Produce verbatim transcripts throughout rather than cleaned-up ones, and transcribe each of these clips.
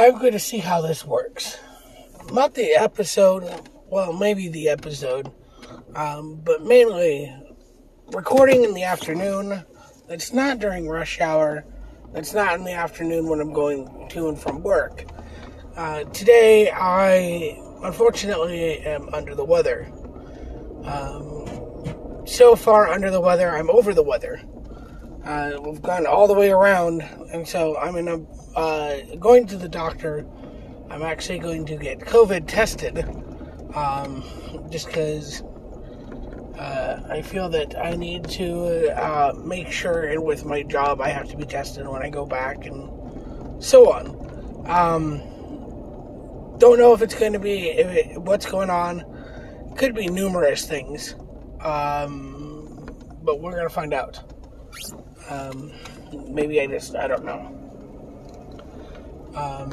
I'm going to see how this works. Not the episode, well, maybe the episode, um, but mainly recording in the afternoon. That's not during rush hour. That's not in the afternoon when I'm going to and from work. Uh, today, I unfortunately am under the weather. Um, so far under the weather, I'm over the weather. Uh, we've gone all the way around, and so I'm in a, uh, going to the doctor. I'm actually going to get COVID tested, um, just because uh, I feel that I need to uh, make sure, and with my job, I have to be tested when I go back, and so on. Um, don't know if it's going to be, if it, what's going on. Could be numerous things, um, but we're going to find out. Um, maybe I just, I don't know. Um...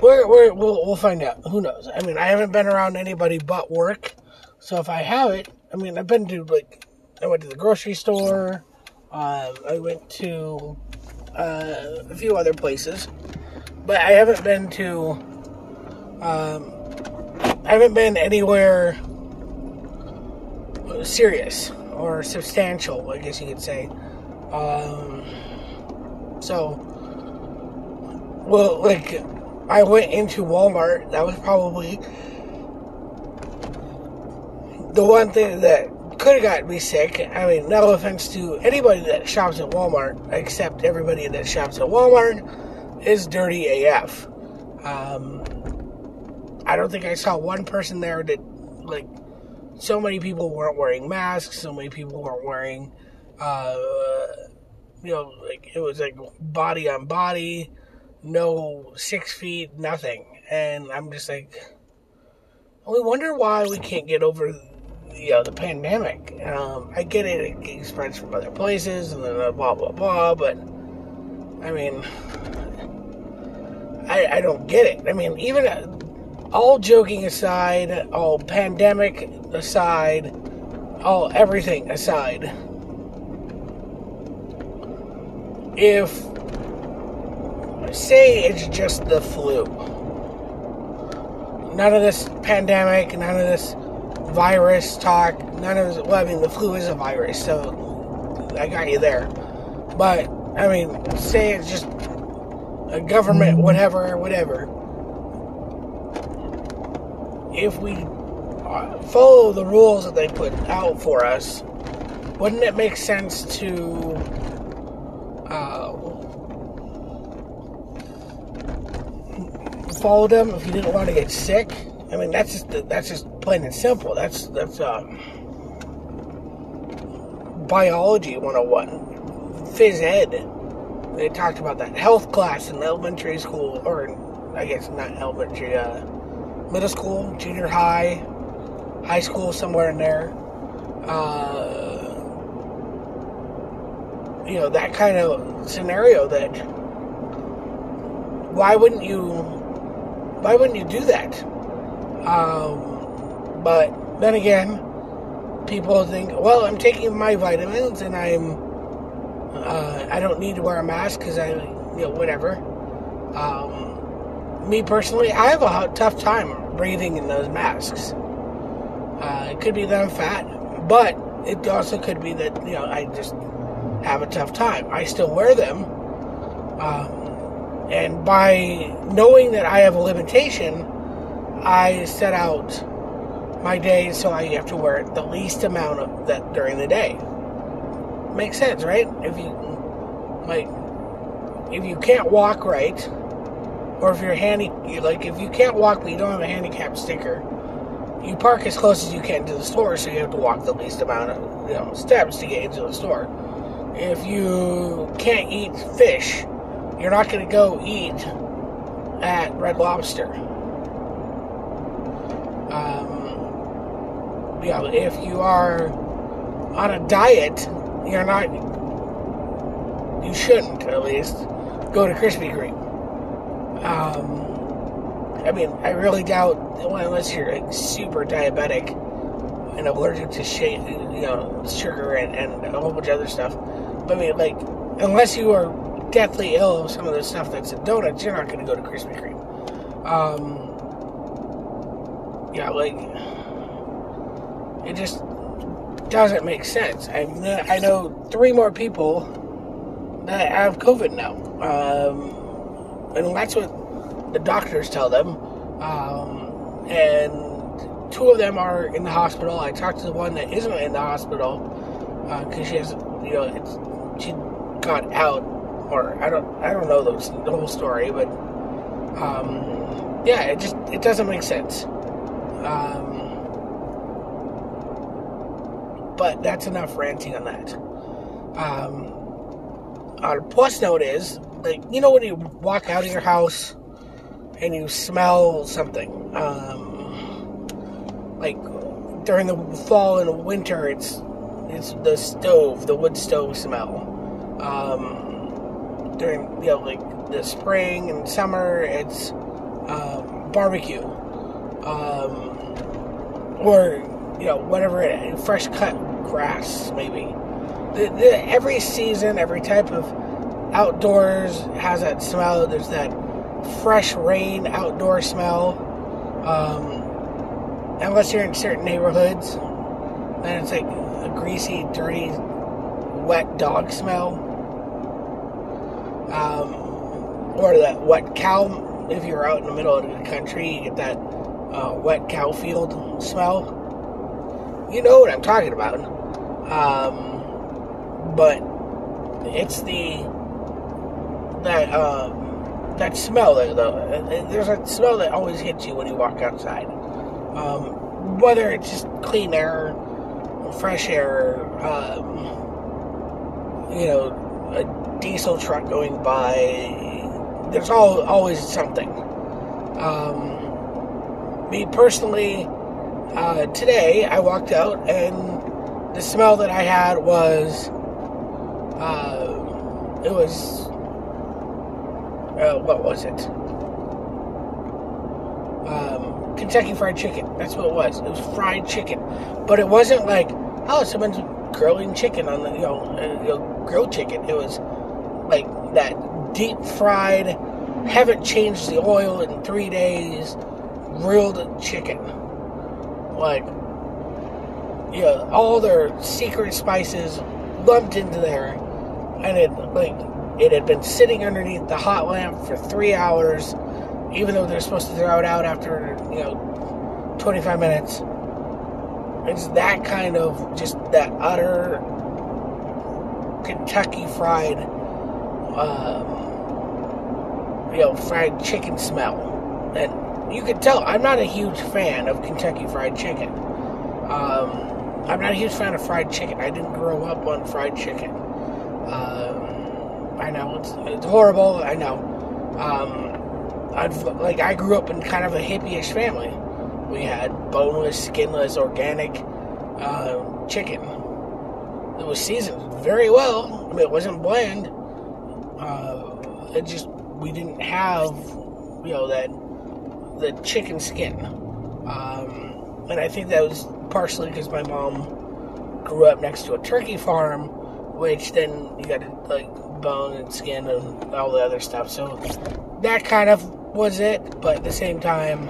We're, we're, we'll, we'll find out. Who knows? I mean, I haven't been around anybody but work. So if I have it, I mean, I've been to, like, I went to the grocery store. Uh, I went to uh, a few other places. But I haven't been to, um, I haven't been anywhere serious or substantial, I guess you could say. Um, so, well, like... I went into Walmart. That was probably the one thing that could have gotten me sick. I mean, no offense to anybody that shops at Walmart, except everybody that shops at Walmart is dirty A F. Um, I don't think I saw one person there that, like, so many people weren't wearing masks, so many people weren't wearing, uh, you know, like, it was like body on body. No six feet, nothing. And I'm just like, we wonder why we can't get over, you know, the pandemic. Um, I get it, it spreads from other places, and then blah, blah, blah, but, I mean, I, I don't get it. I mean, even all joking aside, all pandemic aside, all everything aside, if... say it's just the flu. None of this pandemic, none of this virus talk, none of this, well, I mean, the flu is a virus, so I got you there. But, I mean, say it's just a government, whatever, whatever. If we follow the rules that they put out for us, wouldn't it make sense to, uh, follow them if you didn't want to get sick? I mean, that's just that's just plain and simple. That's that's um, biology one oh one, phys ed. They talked about that health class in elementary school, or I guess not elementary, uh, middle school, junior high, high school, somewhere in there. Uh, you know, that kind of scenario. That why wouldn't you? Why wouldn't you do that? Um, but then again, people think, well, I'm taking my vitamins and I'm, uh, I don't need to wear a mask because I, you know, whatever. Um, me personally, I have a tough time breathing in those masks. Uh, it could be that I'm fat, but it also could be that, you know, I just have a tough time. I still wear them. Um, And by knowing that I have a limitation, I set out my day so I have to wear the least amount of that during the day. Makes sense, right? If you like, if you can't walk right, or if you're handy, like if you can't walk but you don't have a handicap sticker, you park as close as you can to the store, so you have to walk the least amount of, you know, steps to get into the store. If you can't eat fish, you're not going to go eat at Red Lobster. Um, you know, if you are on a diet, you're not, you shouldn't at least, go to Krispy Kreme. Um, I mean, I really doubt, well, unless you're like, super diabetic and allergic to sh- you know, sugar and, and a whole bunch of other stuff. But I mean, like, unless you are deathly ill of some of the stuff that's in donuts, you're not going to go to Krispy Kreme. Um, yeah, like, it just doesn't make sense. I I know three more people that have COVID now. Um, and that's what the doctors tell them. Um, and two of them are in the hospital. I talked to the one that isn't in the hospital because uh, she has, you know, it's, she got out, or I don't, I don't know those, the whole story, but um, yeah, it just, it doesn't make sense. Um, But that's enough ranting on that. Um, our plus note is, like, you know when you walk out of your house and you smell something? Um, like, during the fall and winter, it's it's the stove, the wood stove smell. Um, during, you know, like, the spring and summer, it's um, barbecue. Um, or... you know, whatever it is, fresh cut grass, maybe. The, the, every season, every type of outdoors has that smell. There's that fresh rain outdoor smell. Um, unless you're in certain neighborhoods, then it's like a greasy, dirty, wet dog smell. Um, or that wet cow. If you're out in the middle of the country, you get that uh, wet cow field smell. You know what I'm talking about. Um, but it's the, that, um, that smell, though. The, there's a smell that always hits you when you walk outside. Um, whether it's just clean air, fresh air, um, you know, a diesel truck going by, there's all, always something. Um, me personally... Uh, today, I walked out, and the smell that I had was, uh, it was, uh, what was it? Um, Kentucky Fried Chicken. That's what it was. It was fried chicken. But it wasn't like, oh, someone's grilling chicken on the, you know, uh, you know, grilled chicken. It was like that deep fried, haven't changed the oil in three days, grilled chicken. Like, you know, all their secret spices lumped into there, and it, like, it had been sitting underneath the hot lamp for three hours, even though they're supposed to throw it out after, you know, twenty-five minutes. It's that kind of, just that utter Kentucky fried, um, you know, fried chicken smell. And you can tell, I'm not a huge fan of Kentucky Fried Chicken. Um, I'm not a huge fan of fried chicken. I didn't grow up on fried chicken. Um, I know, it's, it's horrible, I know. Um, I've, like, I grew up in kind of a hippie-ish family. We had boneless, skinless, organic uh, chicken. It was seasoned very well. I mean, it wasn't bland. Uh, it just, we didn't have, you know, that... the chicken skin, um, and I think that was partially because my mom grew up next to a turkey farm, which then you got to, like, bone and skin and all the other stuff, so that kind of was it. But at the same time,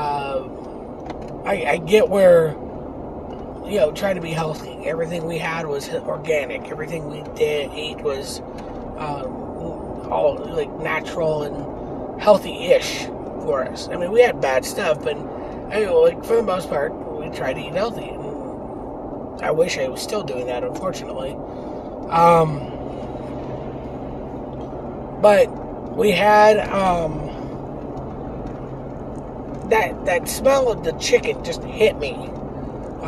uh, I, I get where, you know, trying to be healthy, everything we had was organic, everything we did eat was uh, all, like, natural and healthy-ish for us. I mean, we had bad stuff, but I mean, like, for the most part, we tried to eat healthy. And I wish I was still doing that, unfortunately. Um, but we had um, that that smell of the chicken just hit me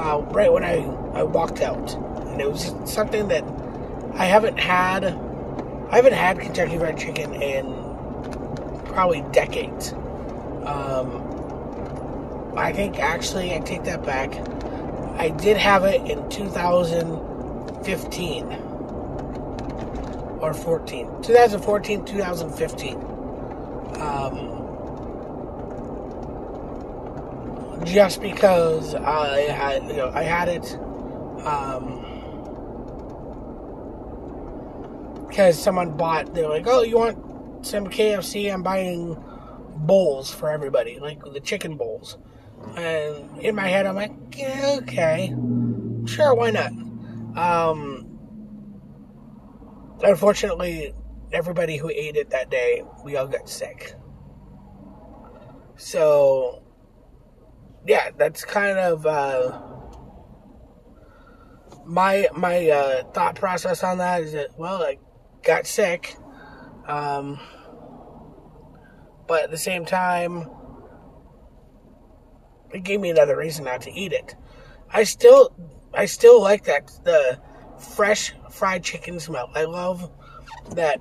uh, right when I, I walked out, and it was something that I haven't had. I haven't had Kentucky Fried Chicken in probably decades. Um, I think, actually, I take that back. I did have it in two thousand fifteen or fourteen. twenty fourteen, twenty fifteen. Um, just because I had, you know, I had it, um, because someone bought, they're like, oh, you want some K F C? I'm buying bowls for everybody, like the chicken bowls. And in my head, I'm like, yeah, okay, sure, why not? Um, unfortunately, everybody who ate it that day, we all got sick. So, yeah, that's kind of uh, my my uh, thought process on that is that, well, I got sick, um, but at the same time, it gave me another reason not to eat it. I still, I still like that the fresh fried chicken smell. I love that.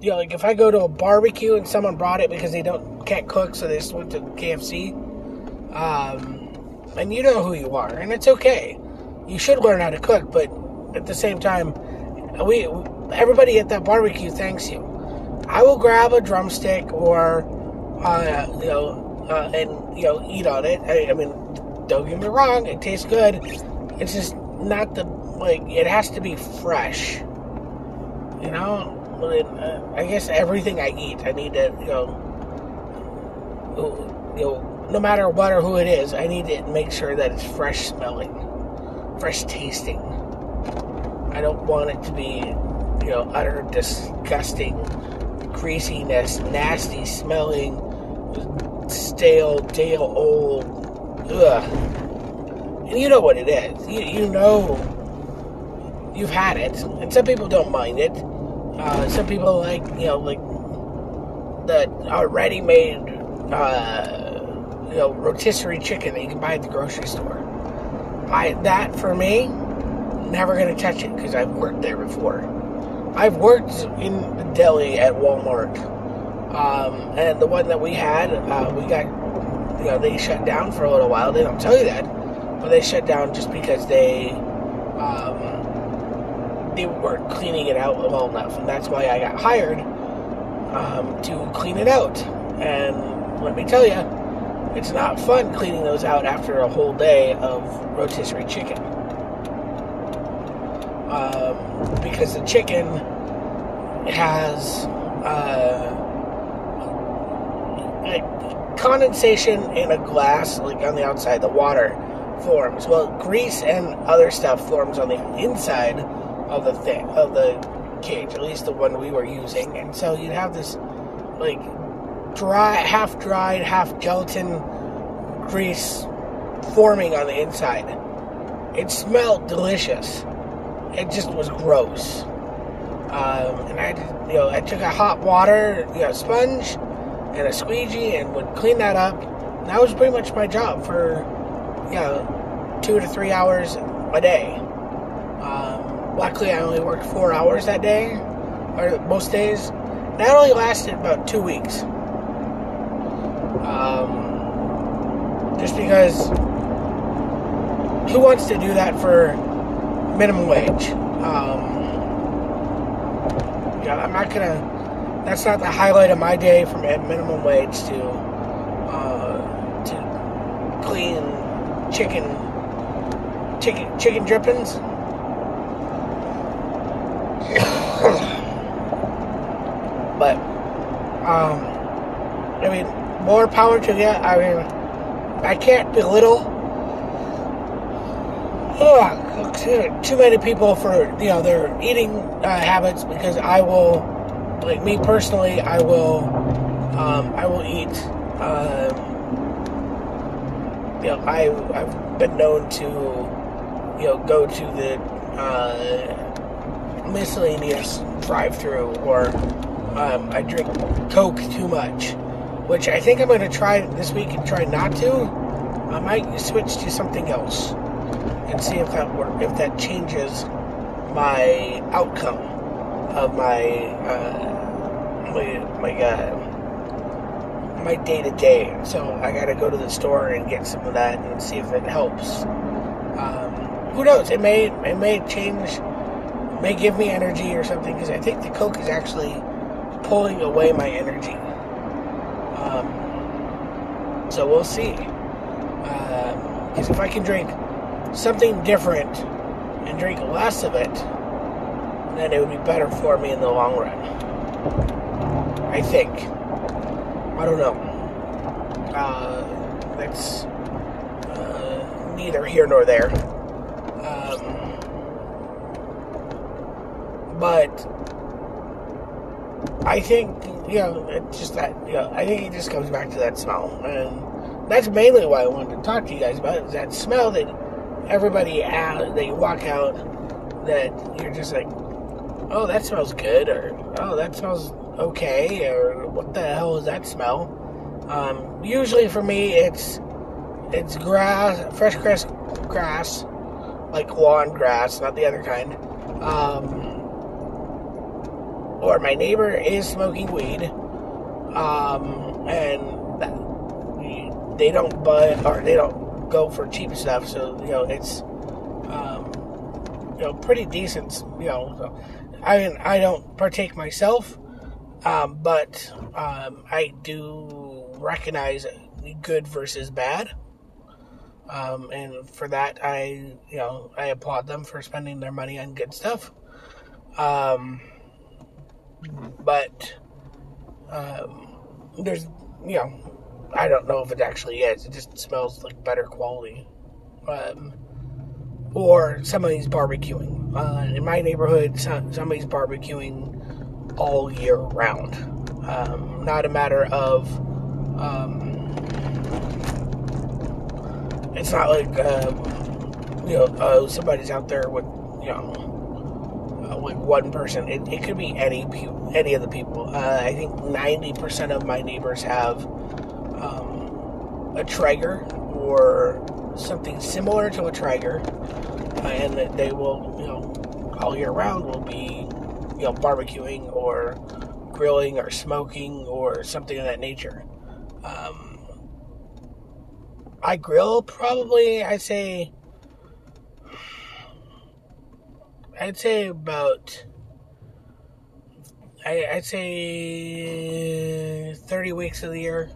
You know, like if I go to a barbecue and someone brought it because they don't can't cook, so they just went to K F C. Um, and you know who you are, and it's okay. You should learn how to cook, but at the same time, we everybody at that barbecue thanks you. I will grab a drumstick or uh, you know. Uh, and, you know, eat on it. I, I mean, don't get me wrong, it tastes good. It's just not the, like, it has to be fresh. You know? I, mean, uh, I guess everything I eat, I need to, you know, you know, no matter what or who it is, I need to make sure that it's fresh smelling, fresh tasting. I don't want it to be, you know, utter disgusting, greasiness, nasty smelling, stale, stale, old, ugh. And you know what it is. You, you know you've had it. And some people don't mind it. Uh, some people like, you know, like the already made, uh, you know, rotisserie chicken that you can buy at the grocery store. I, that, for me, never going to touch it because I've worked there before. I've worked in the deli at Walmart. Um, and the one that we had, uh, we got, you know, they shut down for a little while. They don't tell you that, but they shut down just because they, um, they weren't cleaning it out well enough. And that's why I got hired, um, to clean it out. And let me tell you, it's not fun cleaning those out after a whole day of rotisserie chicken. Um, because the chicken has, uh... like condensation in a glass, like on the outside, the water forms. Well, grease and other stuff forms on the inside of the thing, of the cage, at least the one we were using. And so you'd have this like dry, half dried, half gelatin grease forming on the inside. It smelled delicious. It just was gross. Um, and I, you know, I took a hot water, you know, sponge and a squeegee and would clean that up. And that was pretty much my job for, you know, two to three hours a day. Um, luckily, I only worked four hours that day, or most days. That only lasted about two weeks. Um, just because who wants to do that for minimum wage? Um, you know, I'm not going to... That's not the highlight of my day from minimum wage to, uh, to clean chicken, chicken, chicken drippings. But, um, I mean, more power to you. I mean, I can't belittle, ugh, too many people for, you know, their eating uh, habits, because I will... Like me personally, I will, um, I will eat, um, you know, I, I've been known to, you know, go to the, uh, miscellaneous drive-through, or, um, I drink Coke too much, which I think I'm going to try this week and try not to. I might switch to something else and see if that works, if that changes my outcome of my, uh, my, my, uh, my day-to-day. So I gotta go to the store and get some of that and see if it helps. Um, who knows? It may, it may change, it may give me energy or something, because I think the Coke is actually pulling away my energy. Um, so we'll see. Um, because if I can drink something different and drink less of it, and it would be better for me in the long run. I think. I don't know. Uh, that's uh, neither here nor there. Um, but I think, you know, it's just that, you know, I think it just comes back to that smell. And that's mainly why I wanted to talk to you guys about it, is that smell that everybody out, that you walk out, that you're just like, oh, that smells good, or oh, that smells okay, or what the hell is that smell? Um, usually for me, it's it's grass, fresh grass, grass, like lawn grass, not the other kind. Um, or my neighbor is smoking weed, um, and that, they don't buy or they don't go for cheap stuff, so you know it's um, you know pretty decent. You know, so, I mean, I don't partake myself, um, but um, I do recognize good versus bad, um, and for that I, you know, I applaud them for spending their money on good stuff. Um, but um, there's, you know, I don't know if it actually is. It just smells like better quality, um, or somebody's barbecuing. Uh, in my neighborhood, some, somebody's barbecuing all year round. Um, not a matter of Um, it's not like, uh, you know, uh, somebody's out there with, you know, uh, like one person. It, it could be any people, any of the people. Uh, I think ninety percent of my neighbors have um, a Traeger or something similar to a Traeger, uh, and that they will, you know, all year round will be, you know, barbecuing or grilling or smoking or something of that nature. Um, I grill probably, I'd say, I'd say about, I, I'd say thirty weeks of the year,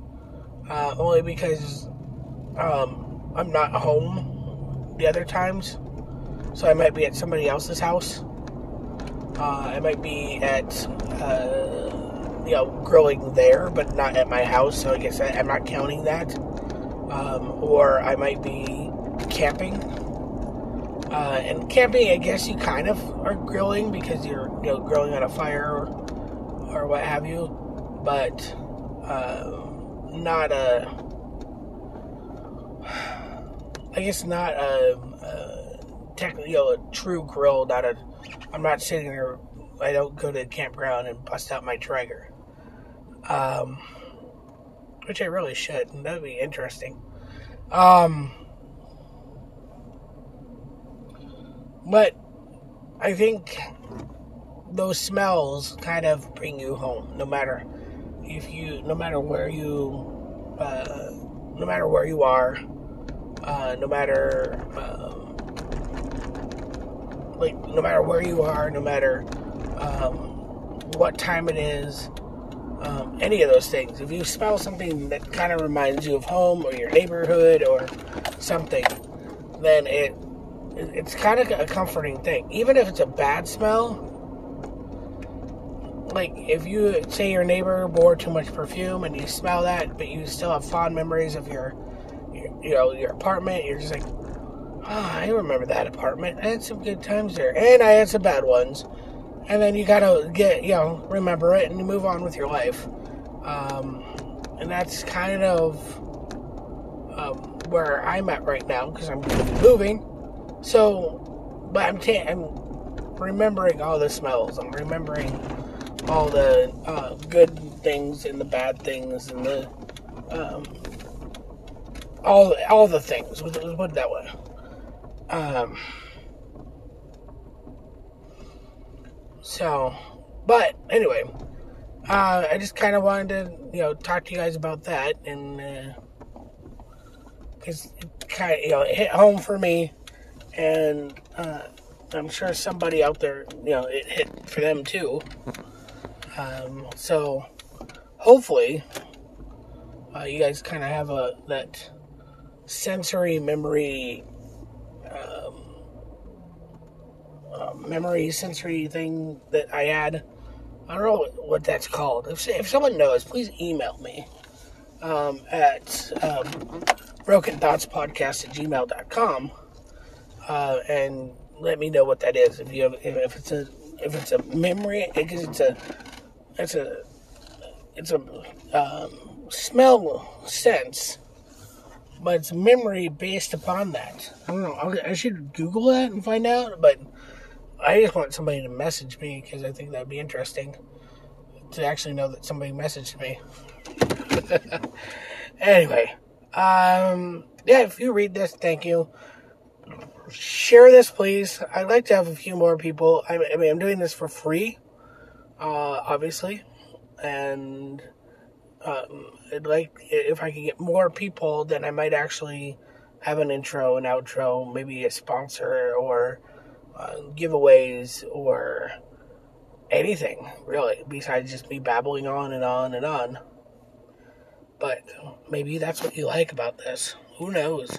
uh, only because, um, I'm not home the other times, so I might be at somebody else's house, uh, I might be at, uh, you know, grilling there, but not at my house, so I guess I, I'm not counting that. Um, or I might be camping. Uh, and camping, I guess you kind of are grilling because you're, you know, grilling on a fire or, or what have you, but uh, not a, I guess not a, a technically, you know, a true grill, not a, I'm not sitting there, I don't go to the campground and bust out my Traeger. Um, which I really should. And that would be interesting. Um, but I think those smells kind of bring you home. No matter if you, no matter where you, uh, no matter where you are, uh, no matter, um, like, no matter where you are, no matter Um, what time it is, um, any of those things. If you smell something that kind of reminds you of home or your neighborhood or something, then it it's kind of a comforting thing. Even if it's a bad smell, like if you say your neighbor wore too much perfume and you smell that, but you still have fond memories of your, your you know, your apartment, you're just like, oh, I remember that apartment. I had some good times there, and I had some bad ones. And then you gotta get, you know, remember it and you move on with your life. Um, and that's kind of um, where I'm at right now because I'm moving. So, but I'm, ta- I'm remembering all the smells. I'm remembering all the uh, good things and the bad things and the, um, all, all the things. Let's put it that way. Um... So, but anyway, uh, I just kind of wanted to, you know, talk to you guys about that, and because uh, it kind of, you know, it hit home for me, and uh, I'm sure somebody out there, you know, it hit for them too. Um, so, hopefully, uh, you guys kind of have a that sensory memory. Um, uh, memory sensory thing that I had. I don't know what that's called. If, if someone knows, please email me um, at um, broken thoughts podcast at gmail dot com uh, and let me know what that is. If you have, if, if it's a if it's a memory, because it's a it's a it's a um, smell sense, but it's memory based upon that. I don't know. I'll, I should Google that and find out, but. I just want somebody to message me because I think that'd be interesting to actually know that somebody messaged me. Anyway, um, yeah, if you read this, thank you. Share this, please. I'd like to have a few more people. I, I mean, I'm doing this for free, uh, obviously, and um, I'd like if I could get more people, then I might actually have an intro, an outro, maybe a sponsor or. Uh, giveaways or anything really besides just me babbling on and on and on. But maybe that's what you like about this. Who knows?